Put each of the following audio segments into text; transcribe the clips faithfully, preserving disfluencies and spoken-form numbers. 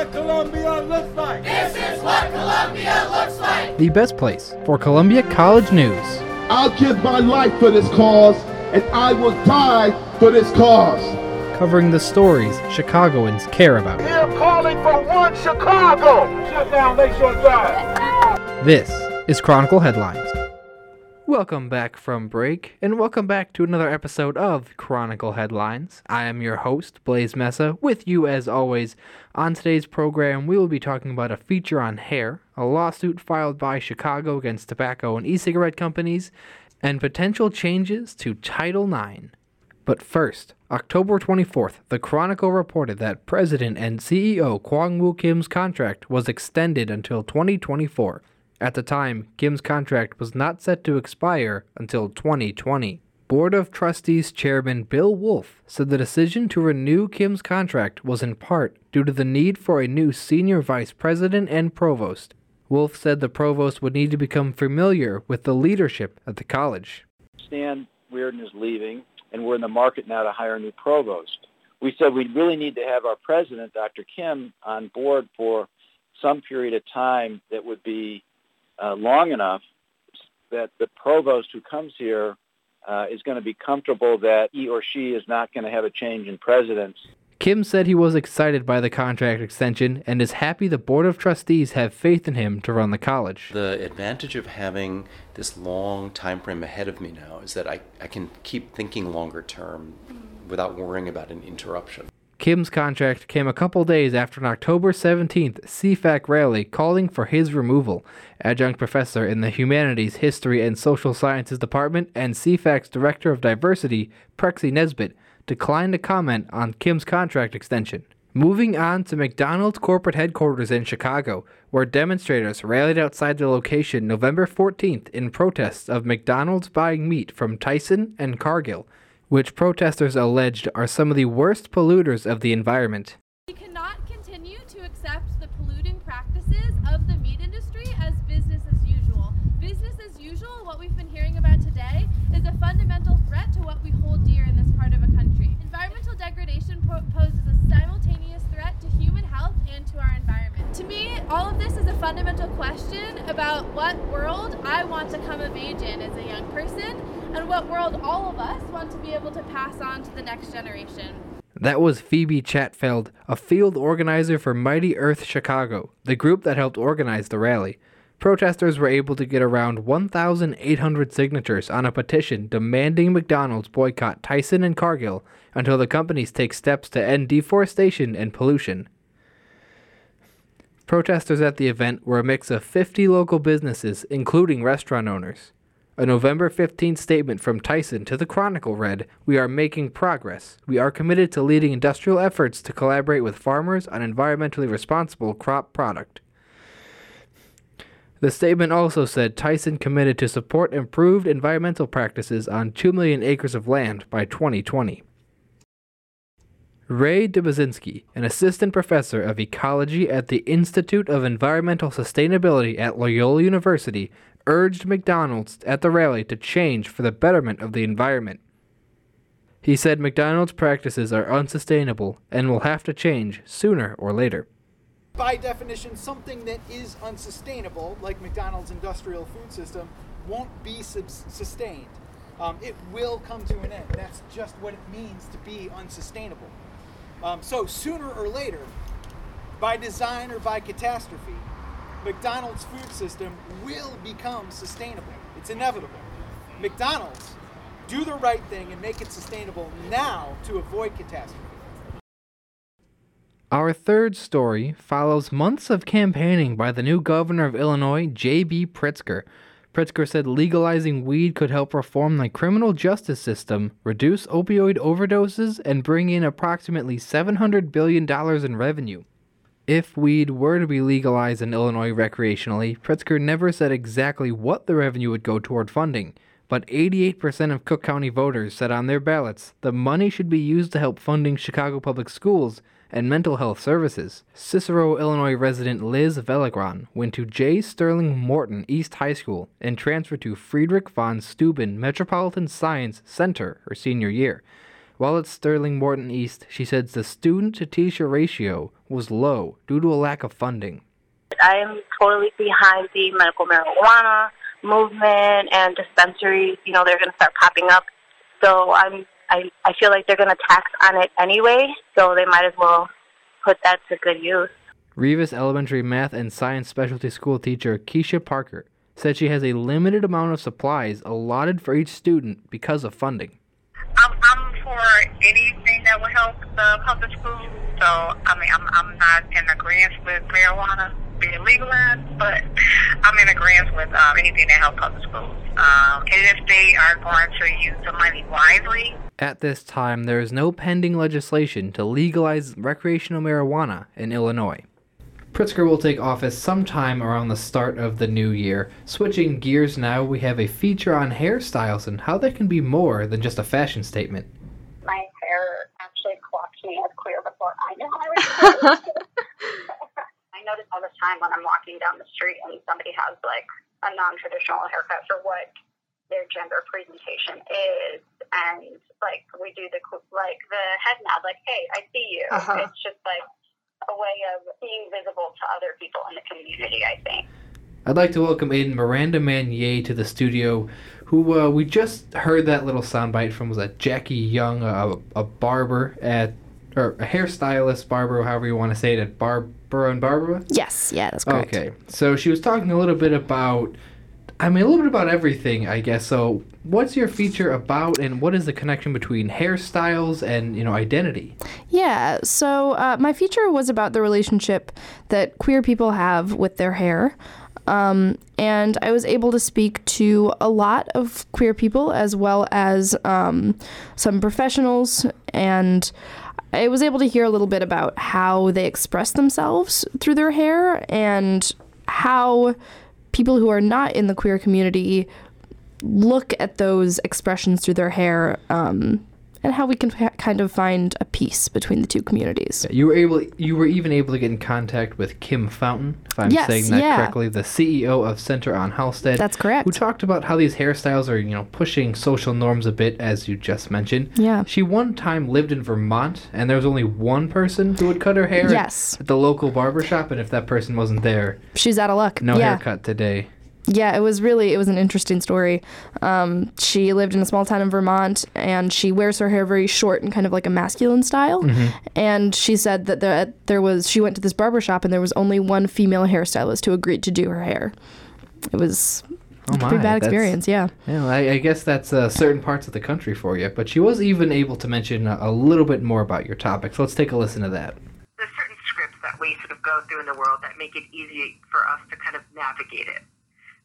what Columbia looks like. This is what Columbia looks like. The best place for Columbia College news. I'll give my life for this cause, and I will die for this cause. Covering the stories Chicagoans care about. We're calling for one Chicago. Shut down, make sure it dies. This is Chronicle Headlines. Welcome back from break, and welcome back to another episode of Chronicle Headlines. I am your host, Blaise Messa, with you as always. On today's program, we will be talking about a feature on hair, a lawsuit filed by Chicago against tobacco and e-cigarette companies, and potential changes to Title nine. But first, October twenty-fourth, the Chronicle reported that President and C E O Kwangwoo Kim's contract was extended until twenty twenty-four. At the time, Kim's contract was not set to expire until twenty twenty. Board of Trustees Chairman Bill Wolf said the decision to renew Kim's contract was in part due to the need for a new senior vice president and provost. Wolf said the provost would need to become familiar with the leadership at the college. Stan Wearden is leaving, and we're in the market now to hire a new provost. We said we really need to have our president, Doctor Kim, on board for some period of time that would be Uh, long enough that the provost who comes here uh, is going to be comfortable that he or she is not going to have a change in presidents. Kim said he was excited by the contract extension and is happy the Board of Trustees have faith in him to run the college. The advantage of having this long time frame ahead of me now is that I, I can keep thinking longer term without worrying about an interruption. Kim's contract came a couple days after an October seventeenth C F A C rally calling for his removal. Adjunct professor in the Humanities, History, and Social Sciences Department and C F A C's Director of Diversity, Prexy Nesbitt, declined to comment on Kim's contract extension. Moving on to McDonald's corporate headquarters in Chicago, where demonstrators rallied outside the location November fourteenth in protests of McDonald's buying meat from Tyson and Cargill, which protesters alleged are some of the worst polluters of the environment. We cannot continue to accept the polluting practices of the meat industry as business as usual. Business as usual, what we've been hearing about today, is a fundamental threat to what we hold dear in this part of a country. Environmental degradation po- poses a simultaneous threat to human health and to our environment. To me, all of this is a fundamental question about what world I want to come of age in as a young person, and what world all of us want to be able to pass on to the next generation. That was Phoebe Chatfield, a field organizer for Mighty Earth Chicago, the group that helped organize the rally. Protesters were able to get around one thousand eight hundred signatures on a petition demanding McDonald's boycott Tyson and Cargill until the companies take steps to end deforestation and pollution. Protesters at the event were a mix of fifty local businesses, including restaurant owners. A November fifteenth statement from Tyson to the Chronicle read, "We are making progress. We are committed to leading industrial efforts to collaborate with farmers on environmentally responsible crop product." The statement also said Tyson committed to support improved environmental practices on two million acres of land by twenty twenty. Ray Debazinski, an assistant professor of ecology at the Institute of Environmental Sustainability at Loyola University, urged McDonald's at the rally to change for the betterment of the environment. He said McDonald's practices are unsustainable and will have to change sooner or later. By definition, something that is unsustainable, like McDonald's industrial food system, won't be subs- sustained. Um, it will come to an end. That's just what it means to be unsustainable. Um, so sooner or later, by design or by catastrophe, McDonald's food system will become sustainable. It's inevitable. McDonald's, do the right thing and make it sustainable now to avoid catastrophe. Our third story follows months of campaigning by the new governor of Illinois, J B. Pritzker. Pritzker said legalizing weed could help reform the criminal justice system, reduce opioid overdoses, and bring in approximately seven hundred billion dollars in revenue. If weed were to be legalized in Illinois recreationally, Pritzker never said exactly what the revenue would go toward funding, but eighty-eight percent of Cook County voters said on their ballots the money should be used to help funding Chicago public schools and mental health services. Cicero, Illinois resident Liz Velagran went to J. Sterling Morton East High School and transferred to Friedrich von Steuben Metropolitan Science Center her senior year. While at Sterling Morton East, she says the student-to-teacher ratio was low due to a lack of funding. I am totally behind the medical marijuana movement and dispensaries. You know, they're going to start popping up. So I'm, I, I feel like they're going to tax on it anyway, so they might as well put that to good use. Revis Elementary Math and Science Specialty School teacher Keisha Parker said she has a limited amount of supplies allotted for each student because of funding. I'm, I'm for anything that would help the public school, so I mean, I'm, I'm not in agreement with marijuana being legalized, but I'm in agreement with um, anything that helps public schools, um, and if they are going to use the money wisely. At this time, there is no pending legislation to legalize recreational marijuana in Illinois. Pritzker will take office sometime around the start of the new year. Switching gears now, we have a feature on hairstyles and how they can be more than just a fashion statement. My hair actually clocked me as clear before I knew I was clear. I notice all the time when I'm walking down the street and somebody has like a non-traditional haircut for what their gender presentation is, and like we do the like the head nod, like, hey, I see you. Uh-huh. It's just like a way of being visible to other people in the community, I think. I'd like to welcome Aiden Miranda Manier to the studio, who uh, we just heard that little soundbite from was a Jackie Young, a, a barber at, or a hairstylist, barber, however you want to say it, at Barbara and Barbara? Yes, yeah, that's correct. Okay, so she was talking a little bit about, I mean, a little bit about everything, I guess. So what's your feature about, and what is the connection between hairstyles and, you know, identity? Yeah, so uh, my feature was about the relationship that queer people have with their hair. Um, and I was able to speak to a lot of queer people as well as um, some professionals, and I was able to hear a little bit about how they express themselves through their hair and how people who are not in the queer community look at those expressions through their hair, um, and how we can ha- kind of find a peace between the two communities. Yeah, you were able, you were even able to get in contact with Kim Fountain, if I'm yes, saying that yeah. correctly, the C E O of Center on Halsted. That's correct. Who talked about how these hairstyles are, you know, pushing social norms a bit, as you just mentioned. Yeah. She one time lived in Vermont, and there was only one person who would cut her hair yes. at the local barbershop, and if that person wasn't there, she's out of luck. No yeah. haircut today. Yeah, it was really, it was an interesting story. Um, she lived in a small town in Vermont, and she wears her hair very short and kind of like a masculine style. Mm-hmm. And she said that the, there was, she went to this barbershop, and there was only one female hairstylist who agreed to do her hair. It was oh my, a pretty bad experience, yeah. Yeah, I, I guess that's uh, certain parts of the country for you. But she was even able to mention a, a little bit more about your topic, so let's take a listen to that. There's certain scripts that we sort of go through in the world that make it easy for us to kind of navigate it.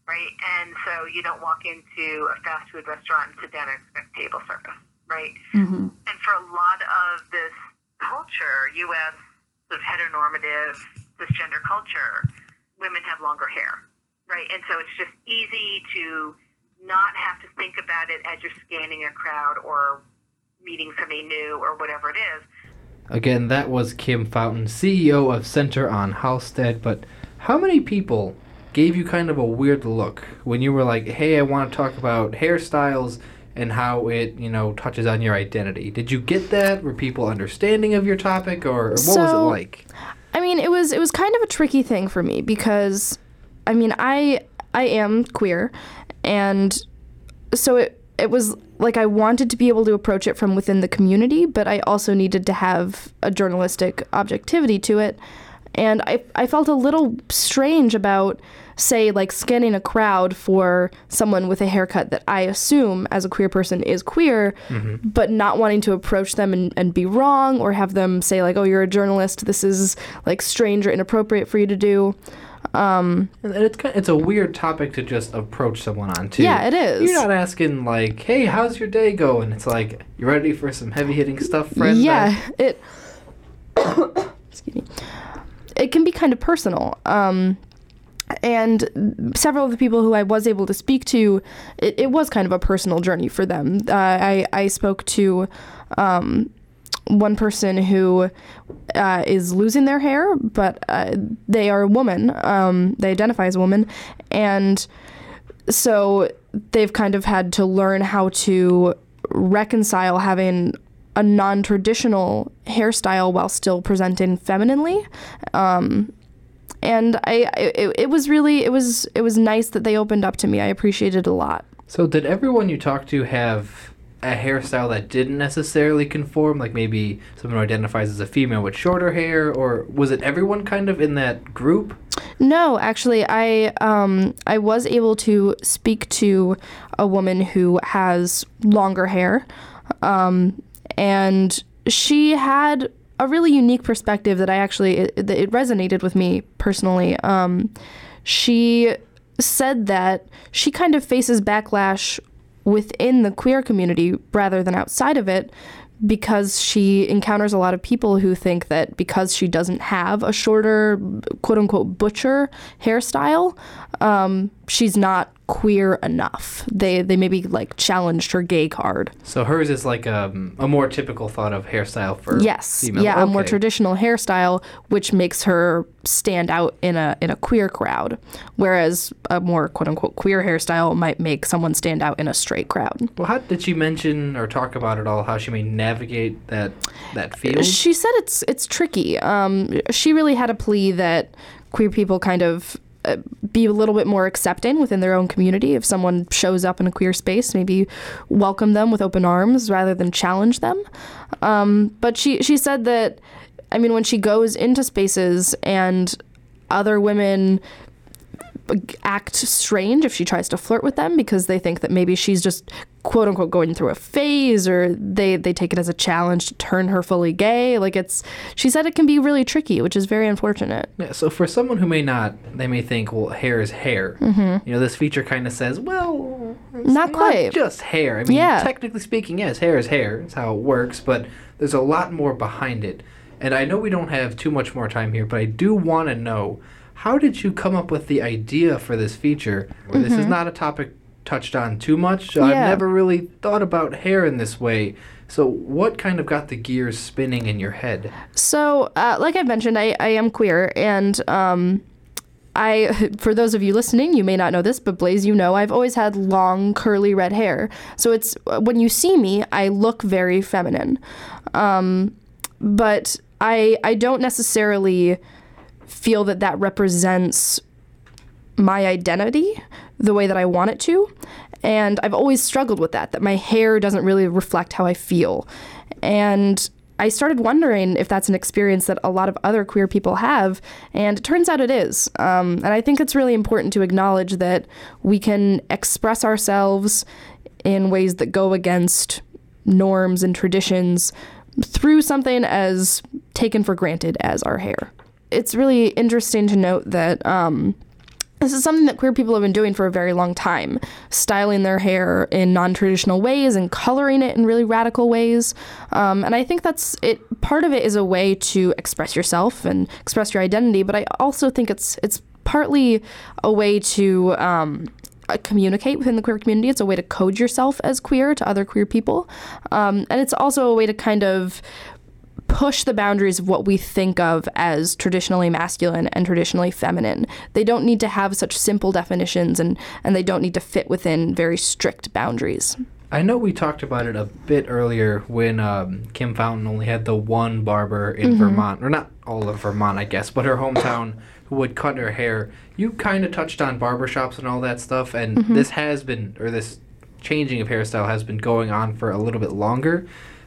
Right, and so you don't walk into a fast food restaurant and sit down and expect table service, right? Mm-hmm. And for a lot of this culture, U S sort of heteronormative, cisgender culture, women have longer hair, right? And so it's just easy to not have to think about it as you're scanning a crowd or meeting somebody new or whatever it is. Again, that was Kim Fountain, C E O of Center on Halsted. But how many people gave you kind of a weird look when you were like, hey, I want to talk about hairstyles and how it, you know, touches on your identity? Did you get that? Were people understanding of your topic, or what so, was it like? I mean, it was it was kind of a tricky thing for me because, I mean, I I am queer, and so it it was like I wanted to be able to approach it from within the community, but I also needed to have a journalistic objectivity to it. And I I felt a little strange about, say, like scanning a crowd for someone with a haircut that I assume as a queer person is queer, mm-hmm. but not wanting to approach them and, and be wrong or have them say, like, oh, you're a journalist. This is, like, strange or inappropriate for you to do. Um, and it's kind of, it's a weird topic to just approach someone on, too. Yeah, it is. You're not asking, like, hey, how's your day going? It's like, you ready for some heavy-hitting stuff, friend? Yeah, it... Excuse me. It can be kind of personal, um, and several of the people who I was able to speak to, it, it was kind of a personal journey for them. Uh, I, I spoke to um, one person who uh, is losing their hair, but uh, they are a woman. Um, they identify as a woman, and so they've kind of had to learn how to reconcile having a non-traditional hairstyle while still presenting femininely. Um, and I, it, it was really, it was, it was nice that they opened up to me. I appreciated it a lot. So did everyone you talked to have a hairstyle that didn't necessarily conform? Like maybe someone who identifies as a female with shorter hair, or was it everyone kind of in that group? No, actually, I um, I was able to speak to a woman who has longer hair, um, and she had a really unique perspective that I actually, it, it resonated with me personally. Um, she said that she kind of faces backlash within the queer community rather than outside of it, because she encounters a lot of people who think that because she doesn't have a shorter, quote-unquote, butcher hairstyle, um, she's not queer enough. They they maybe, like, challenged her gay card. So hers is, like, um, a more typical thought of hairstyle for yes, female. Yes, yeah, okay. A more traditional hairstyle, which makes her stand out in a in a queer crowd, whereas a more, quote-unquote, queer hairstyle might make someone stand out in a straight crowd. Well, how did she mention or talk about at all how she may navigate that that field? She said it's, it's tricky. Um, she really had a plea that queer people kind of be a little bit more accepting within their own community. If someone shows up in a queer space, maybe welcome them with open arms rather than challenge them. Um, but she, she said that, I mean, when she goes into spaces and other women act strange if she tries to flirt with them because they think that maybe she's just, quote unquote, going through a phase, or they, they take it as a challenge to turn her fully gay. Like it's, she said it can be really tricky, which is very unfortunate. Yeah, so for someone who may not, they may think, well, hair is hair. Mm-hmm. You know, this feature kind of says, well, it's not, not quite just hair. I mean, yeah. Technically speaking, yes, hair is hair. It's how it works, but there's a lot more behind it. And I know we don't have too much more time here, but I do want to know, how did you come up with the idea for this feature? Well, this mm-hmm. is not a topic touched on too much. So yeah. I've never really thought about hair in this way. So what kind of got the gears spinning in your head? So uh, like I mentioned, I, I am queer. And um, I, for those of you listening, you may not know this, but Blaise, you know, I've always had long, curly red hair. So it's when you see me, I look very feminine. Um, but I I don't necessarily feel that that represents my identity the way that I want it to. And I've always struggled with that, that my hair doesn't really reflect how I feel. And I started wondering if that's an experience that a lot of other queer people have, and it turns out it is. Um, and I think it's really important to acknowledge that we can express ourselves in ways that go against norms and traditions through something as taken for granted as our hair. It's really interesting to note that um, this is something that queer people have been doing for a very long time, styling their hair in non-traditional ways and coloring it in really radical ways. Um, and I think that's it. Part of it is a way to express yourself and express your identity, but I also think it's it's partly a way to um, communicate within the queer community. It's a way to code yourself as queer to other queer people. Um, and it's also a way to kind of push the boundaries of what we think of as traditionally masculine and traditionally feminine. They don't need to have such simple definitions, and, and they don't need to fit within very strict boundaries. I know we talked about it a bit earlier when um, Kim Fountain only had the one barber in mm-hmm. Vermont, or not all of Vermont, I guess, but her hometown who would cut her hair. You kind of touched on barbershops and all that stuff, and mm-hmm. this has been, or this changing of hairstyle has been going on for a little bit longer.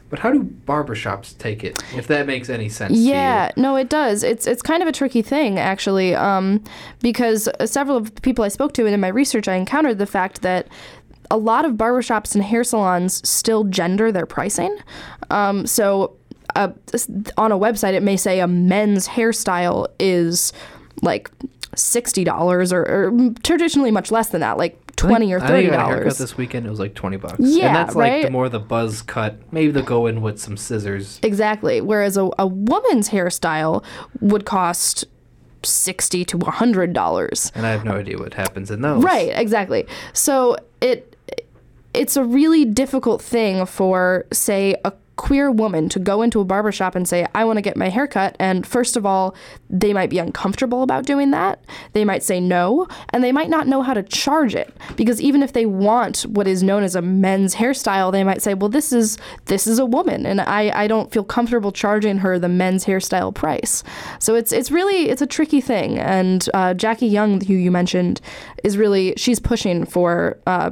But how do barbershops take it, if that makes any sense to you? Yeah, no, it does. It's it's kind of a tricky thing, actually, um, because several of the people I spoke to and in my research, I encountered the fact that a lot of barbershops and hair salons still gender their pricing. Um, so uh, on a website, it may say a men's hairstyle is like sixty dollars or, or traditionally much less than that, like twenty or thirty dollars. I got a haircut this weekend. It was like twenty bucks. Yeah, and that's like right? the more the buzz cut. Maybe they'll go in with some scissors. Exactly. Whereas a, a woman's hairstyle would cost sixty to one hundred dollars. And I have no idea what happens in those. Right, exactly. So it it's a really difficult thing for, say, a queer woman to go into a barbershop and say, I want to get my hair cut. And first of all, they might be uncomfortable about doing that. They might say no, and they might not know how to charge it. Because even if they want what is known as a men's hairstyle, they might say, well, this is this is a woman, and I, I don't feel comfortable charging her the men's hairstyle price. So it's it's really, it's a tricky thing. And uh, Jackie Young, who you mentioned, is really, she's pushing for uh,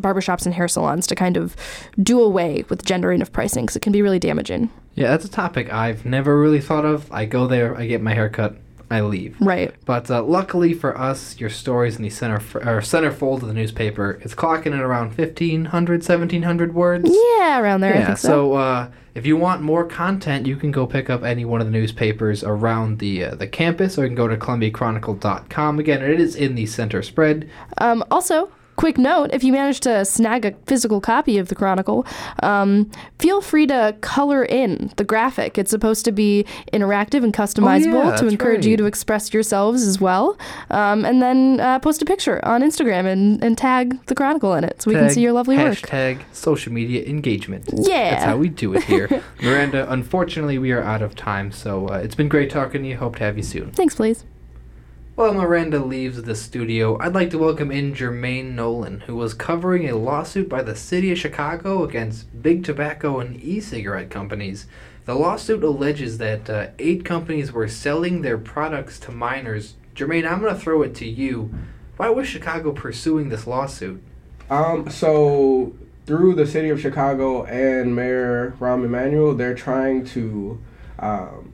barbershops and hair salons to kind of do away with gendering of pricing, because it can be really damaging. Yeah, that's a topic I've never really thought of. I go there, I get my hair cut, I leave. Right. But uh, luckily for us, your story's in the center for, or centerfold of the newspaper. It's clocking at around fifteen hundred, seventeen hundred words. Yeah, around there, yeah, I think so. So uh, if you want more content, you can go pick up any one of the newspapers around the uh, the campus, or you can go to columbia chronicle dot com. Again, it is in the center spread. Um, also... Quick note, if you manage to snag a physical copy of the Chronicle, um, feel free to color in the graphic. It's supposed to be interactive and customizable, oh, yeah, to encourage right. you to express yourselves as well. Um, and then uh, post a picture on Instagram and, and tag the Chronicle in it so tag, we can see your lovely hashtag work. Hashtag social media engagement. Yeah. That's how we do it here. Miranda, unfortunately, we are out of time, so uh, it's been great talking to you. Hope to have you soon. Thanks, Blaise. While Miranda leaves the studio, I'd like to welcome in Jermaine Nolan, who was covering a lawsuit by the city of Chicago against big tobacco and e-cigarette companies. The lawsuit alleges that uh, eight companies were selling their products to minors. Jermaine, I'm going to throw it to you. Why was Chicago pursuing this lawsuit? Um, so through the city of Chicago and Mayor Rahm Emanuel, they're trying to um,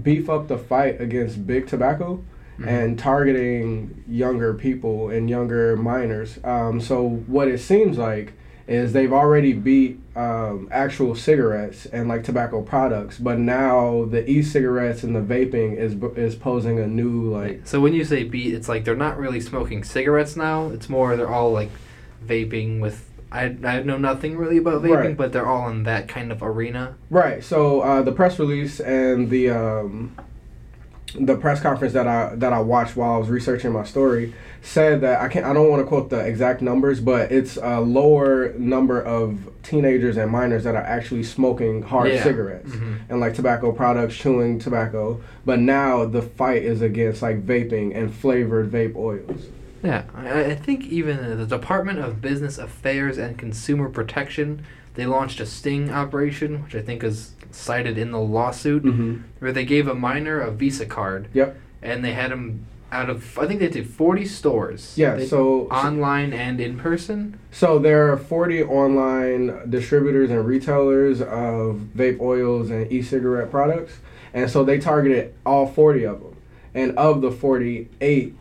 beef up the fight against big tobacco. Mm-hmm. And targeting younger people and younger minors. Um, so what it seems like is they've already beat um, actual cigarettes and like tobacco products, but now the e-cigarettes and the vaping is is posing a new like. So when you say beat, it's like they're not really smoking cigarettes now. It's more they're all like vaping with. I I know nothing really about vaping, right. But they're all in that kind of arena. Right. So uh, the press release and the. Um, The press conference that I that I watched while I was researching my story said that I can't I don't want to quote the exact numbers, but it's a lower number of teenagers and minors that are actually smoking hard yeah. cigarettes mm-hmm. and like tobacco products, chewing tobacco. But now the fight is against like vaping and flavored vape oils. Yeah, I, I think even the Department of Business Affairs and Consumer Protection, they launched a sting operation, which I think is cited in the lawsuit, mm-hmm. where they gave a minor a Visa card. Yep. And they had him out of, I think they did forty stores. Yeah, they so... Online and in person? So there are forty online distributors and retailers of vape oils and e-cigarette products. And so they targeted all forty of them. And of the forty, eight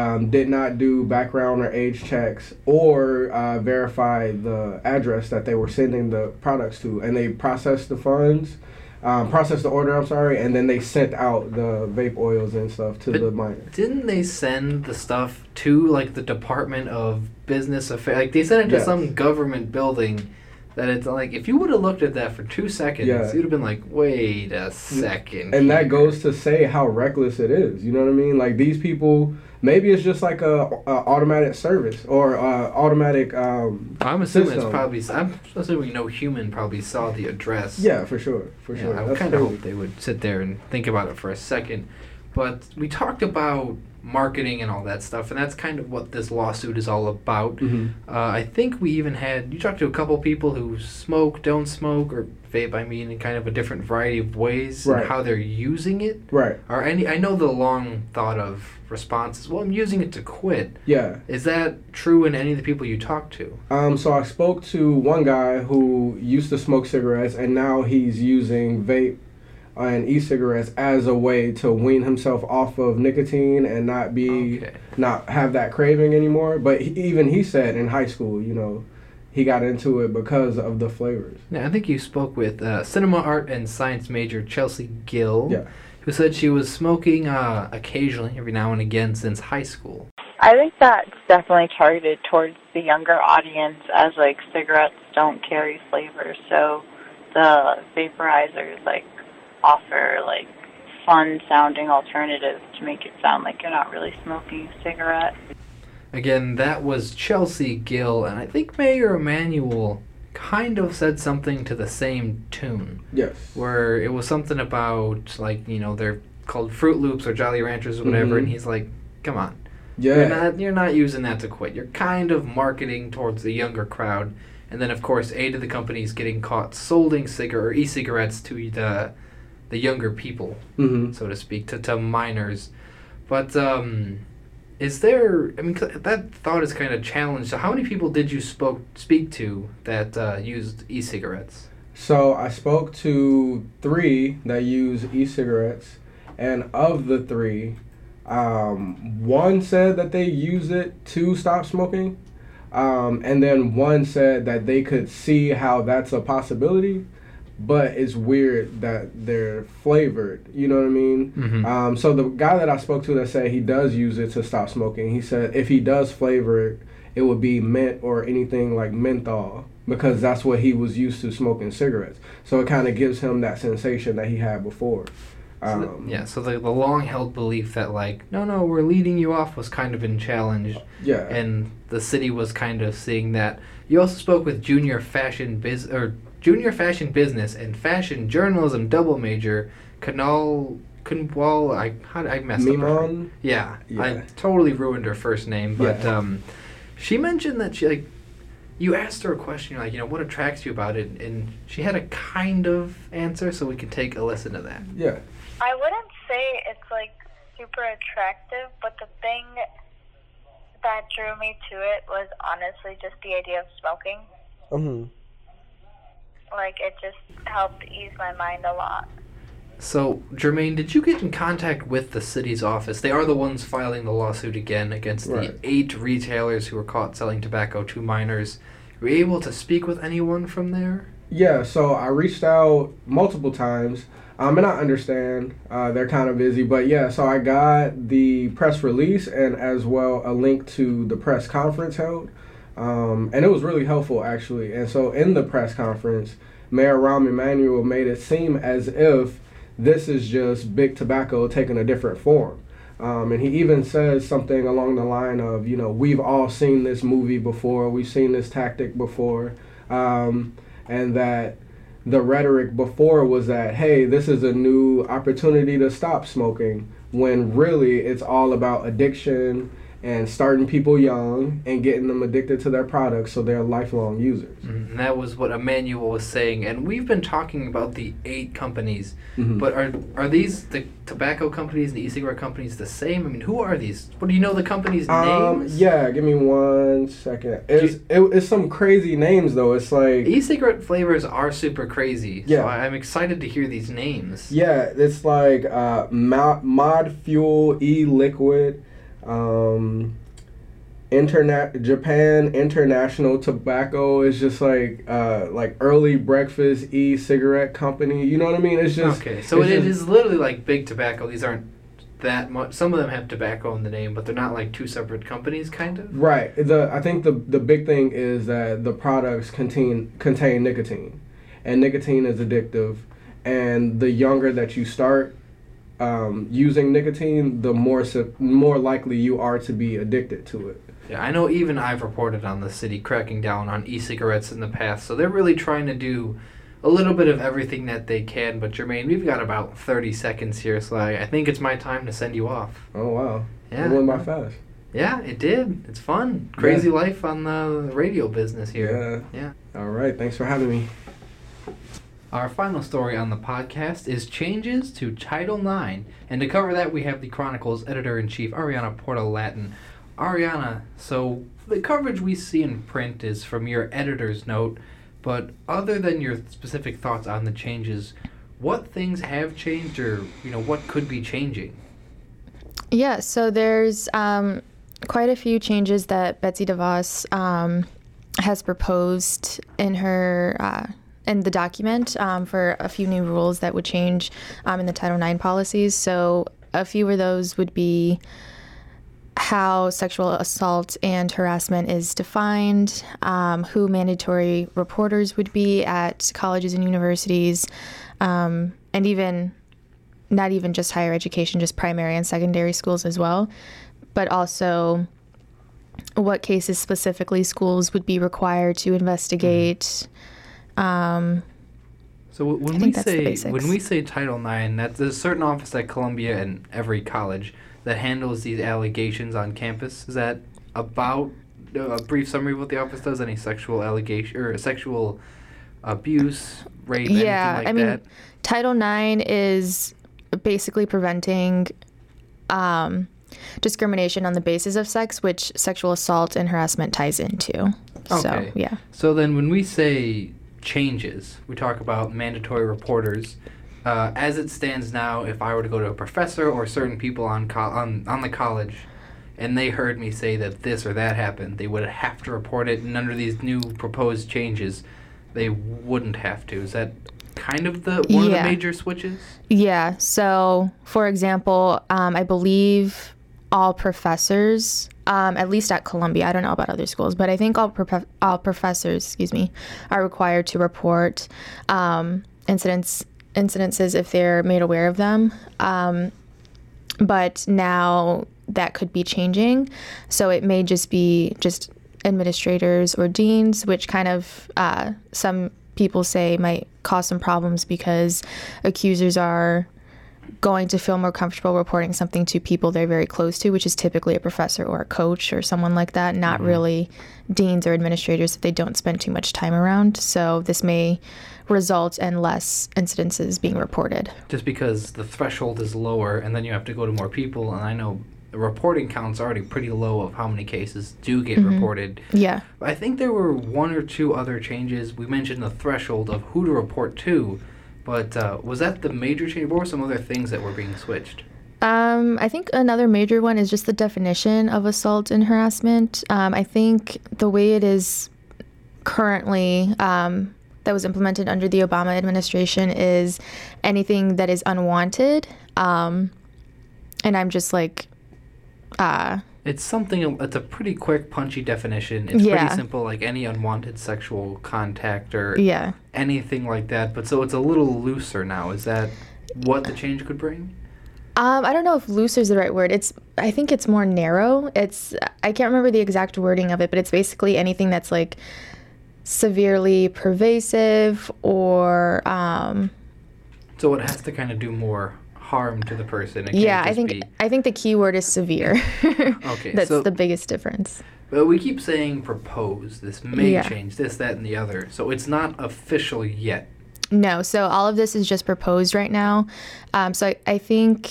Um, did not do background or age checks or uh, verify the address that they were sending the products to. And they processed the funds, um, processed the order, I'm sorry, and then they sent out the vape oils and stuff to but the minors. Didn't they send the stuff to, like, the Department of Business Affairs? Like, they sent it to yes. some government building that it's like, if you would have looked at that for two seconds, yeah. you'd have been like, wait a second. And here. That goes to say how reckless it is. You know what I mean? Like, these people... Maybe it's just like a, a automatic service or a automatic um, I'm assuming system. It's probably... I'm assuming no human probably saw the address. Yeah, for sure. For yeah, sure. I kind of hope they would sit there and think about it for a second. But we talked about marketing and all that stuff, and that's kind of what this lawsuit is all about. Mm-hmm. Uh, I think we even had... You talked to a couple people who smoke, don't smoke, or vape, I mean, in kind of a different variety of ways right. and how they're using it. Right. Or any, I know the long thought of... responses. Well, I'm using it to quit. Yeah. Is that true in any of the people you talk to? Um, so I spoke to one guy who used to smoke cigarettes, and now he's using vape and e-cigarettes as a way to wean himself off of nicotine and not be, okay. not have that craving anymore. But he, even he said in high school, you know, he got into it because of the flavors. Yeah, I think you spoke with uh, cinema art and science major Chelsea Gill. Yeah. Who said she was smoking uh, occasionally, every now and again, since high school. I think that's definitely targeted towards the younger audience, as like cigarettes don't carry flavor, so the vaporizers like offer like fun-sounding alternatives to make it sound like you're not really smoking a cigarette. Again, that was Chelsea Gill, and I think Mayor Emanuel kind of said something to the same tune. Yes. Where it was something about, like, you know, they're called Fruit Loops or Jolly Ranchers or whatever, mm-hmm. and he's like, come on. Yeah. You're not, you're not using that to quit. You're kind of marketing towards the younger crowd. And then, of course, aid to the companies getting caught solding cigar or e-cigarettes to the the younger people, mm-hmm. so to speak, to, to minors. But um, is there... I mean, that thought is kind of challenged. So how many people did you spoke, speak to that uh, used e-cigarettes? So I spoke to three that use e-cigarettes. And of the three, um, one said that they use it to stop smoking. Um, and then one said that they could see how that's a possibility, but it's weird that they're flavored. You know what I mean? Mm-hmm. Um, so the guy that I spoke to that said he does use it to stop smoking, he said if he does flavor it, it would be mint or anything like menthol, because that's what he was used to smoking cigarettes. So it kind of gives him that sensation that he had before. Um, so the, yeah, so the, the long-held belief that, like, no, no, we're leading you off was kind of in challenge. Yeah. And the city was kind of seeing that. You also spoke with junior fashion biz or junior fashion business and fashion journalism double major Canole Memon. I how did I messed Memon? Up. Memon. Yeah, yeah, I totally ruined her first name, but yeah. um, she mentioned that she like you asked her a question, you're like, you know, what attracts you about it, and she had a kind of answer, so we can take a listen to that. Yeah. I wouldn't say it's, like, super attractive, but the thing that drew me to it was honestly just the idea of smoking. Mm-hmm. Like, it just helped ease my mind a lot. So, Jermaine, did you get in contact with the city's office? They are the ones filing the lawsuit again against right. the eight retailers who were caught selling tobacco to minors. Were you able to speak with anyone from there? Yeah, so I reached out multiple times. Um, and I understand uh, they're kind of busy, but yeah, so I got the press release and as well a link to the press conference held, um, and it was really helpful actually. And so in the press conference, Mayor Rahm Emanuel made it seem as if this is just big tobacco taking a different form. Um, and he even says something along the line of, you know, we've all seen this movie before, we've seen this tactic before, um, and that the rhetoric before was that, hey, this is a new opportunity to stop smoking, when really it's all about addiction and starting people young and getting them addicted to their products so they're lifelong users. Mm-hmm. And that was what Emmanuel was saying. And we've been talking about the eight companies, mm-hmm. but are are these the tobacco companies, the e-cigarette companies the same? I mean, who are these? What, do you know the companies' um, names? Yeah, give me one second. It's, you, it, it's some crazy names, though. It's like... E-cigarette flavors are super crazy, yeah. so I, I'm excited to hear these names. Yeah, it's like uh, Mod, Mod Fuel, E-Liquid... Um, interna- Japan International Tobacco is just like uh, like early breakfast e-cigarette company. You know what I mean? It's just okay. So it just, is literally like big tobacco. These aren't that much. Some of them have tobacco in the name, but they're not like two separate companies, kind of. Right. The I think the the big thing is that the products contain contain nicotine, and nicotine is addictive, and the younger that you start Um, using nicotine, the more su- more likely you are to be addicted to it. Yeah, I know even I've reported on the city cracking down on e-cigarettes in the past, so they're really trying to do a little bit of everything that they can. But Jermaine, we've got about thirty seconds here, so I, I think it's my time to send you off. Oh, wow. Yeah. It went by fast. Yeah, it did. It's fun. Crazy yeah. life on the radio business here. Yeah. yeah. All right, thanks for having me. Our final story on the podcast is changes to Title nine, and to cover that we have the Chronicle's editor-in-chief, Ariana Portalatin. Ariana, so the coverage we see in print is from your editor's note, but other than your specific thoughts on the changes, what things have changed, or you know what could be changing? Yeah, so there's um, quite a few changes that Betsy DeVos um, has proposed in her... Uh, in the document um, for a few new rules that would change um, in the Title nine policies. So a few of those would be how sexual assault and harassment is defined, um, who mandatory reporters would be at colleges and universities, um, and even not even just higher education, just primary and secondary schools as well, but also what cases specifically schools would be required to investigate. Um, so when we say when we say Title nine, that there's a certain office at Columbia and every college that handles these allegations on campus. Is that about uh, a brief summary of what the office does? Any sexual allegation or sexual abuse, rape, yeah, anything like I mean, that? Title nine is basically preventing um, discrimination on the basis of sex, which sexual assault and harassment ties into. Okay. So, yeah. So then when we say changes, we talk about mandatory reporters. Uh, as it stands now, if I were to go to a professor or certain people on co- on, on the college and they heard me say that this or that happened, they would have to report it, and under these new proposed changes, they wouldn't have to. Is that kind of the one yeah. of the major switches? Yeah. So, for example, um, I believe all professors, um, at least at Columbia, I don't know about other schools, but I think all prof- all professors, excuse me, are required to report um, incidents incidences if they're made aware of them. Um, but now that could be changing, so it may just be just administrators or deans, which kind of uh, some people say might cause some problems because accusers are going to feel more comfortable reporting something to people they're very close to, which is typically a professor or a coach or someone like that, not mm-hmm. really deans or administrators that they don't spend too much time around. So this may result in less incidences being reported. Just because the threshold is lower, and then you have to go to more people, and I know the reporting count's already pretty low of how many cases do get mm-hmm. reported. Yeah. I think there were one or two other changes. We mentioned the threshold of who to report to, but uh, was that the major change? What were some other things that were being switched? Um, I think another major one is just the definition of assault and harassment. Um, I think the way it is currently, um, that was implemented under the Obama administration, is anything that is unwanted. Um, and I'm just like... Uh, it's something, it's a pretty quick, punchy definition. It's yeah. pretty simple, like any unwanted sexual contact or yeah. anything like that. But so it's a little looser now. Is that what the change could bring? Um, I don't know if looser is the right word. It's I think it's more narrow. It's I can't remember the exact wording of it, but it's basically anything that's like severely pervasive or... Um, so it has to kind of do more harm to the person. It yeah, I think be... I think the key word is severe. Okay, that's so, the biggest difference. But we keep saying propose. This may yeah. change this, that, and the other. So it's not official yet. No. So all of this is just proposed right now. Um, so I, I think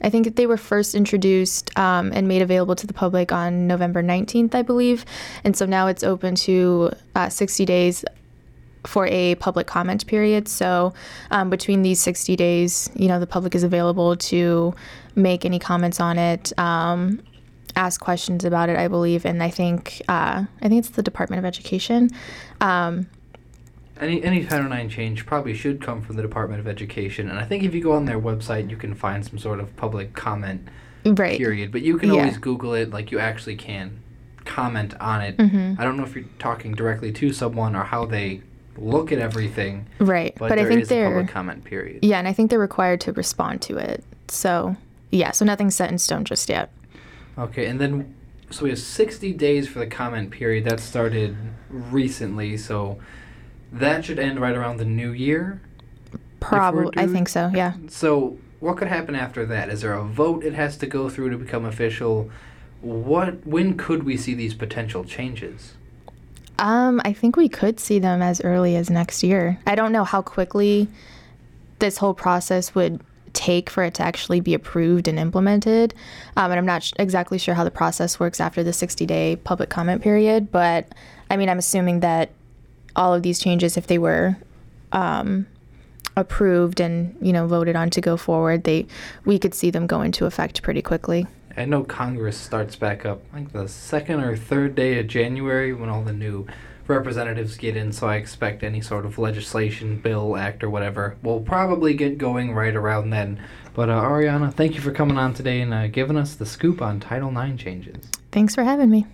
I think that they were first introduced um, and made available to the public on November nineteenth, I believe, and so now it's open to uh, sixty days. For a public comment period. So um, between these sixty days, you know, the public is available to make any comments on it, um, ask questions about it, I believe. And I think uh, I think it's the Department of Education. Um, any any Title nine change probably should come from the Department of Education. And I think if you go on their website, you can find some sort of public comment right. period. But you can yeah. always Google it, like you actually can comment on it. Mm-hmm. I don't know if you're talking directly to someone or how they... look at everything, right? But, but I think they're a public comment period. Yeah, and I think they're required to respond to it. So yeah, so nothing's set in stone just yet. Okay, and then so we have sixty days for the comment period. That started recently, so that should end right around the new year. Probably, I think so. Yeah. So what could happen after that? Is there a vote it has to go through to become official? What? When could we see these potential changes? Um, I think we could see them as early as next year. I don't know how quickly this whole process would take for it to actually be approved and implemented. Um, and I'm not sh- exactly sure how the process works after the sixty-day public comment period. But, I mean, I'm assuming that all of these changes, if they were um, approved and, you know, voted on to go forward, they we could see them go into effect pretty quickly. I know Congress starts back up, I think, the second or third day of January when all the new representatives get in, so I expect any sort of legislation, bill, act, or whatever will probably get going right around then. But, uh, Ariana, thank you for coming on today and uh, giving us the scoop on Title nine changes. Thanks for having me.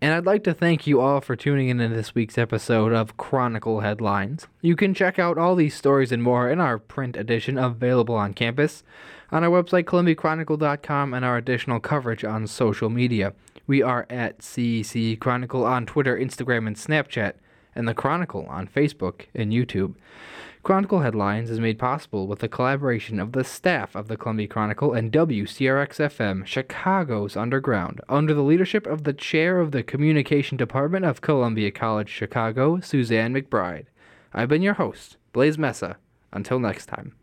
And I'd like to thank you all for tuning in to this week's episode of Chronicle Headlines. You can check out all these stories and more in our print edition available on campus, on our website, columbia chronicle dot com, and our additional coverage on social media. We are at C E C Chronicle on Twitter, Instagram, and Snapchat, and The Chronicle on Facebook and YouTube. Chronicle Headlines is made possible with the collaboration of the staff of the Columbia Chronicle and W C R X F M, Chicago's Underground, under the leadership of the chair of the Communication Department of Columbia College, Chicago, Suzanne McBride. I've been your host, Blaise Messa. Until next time.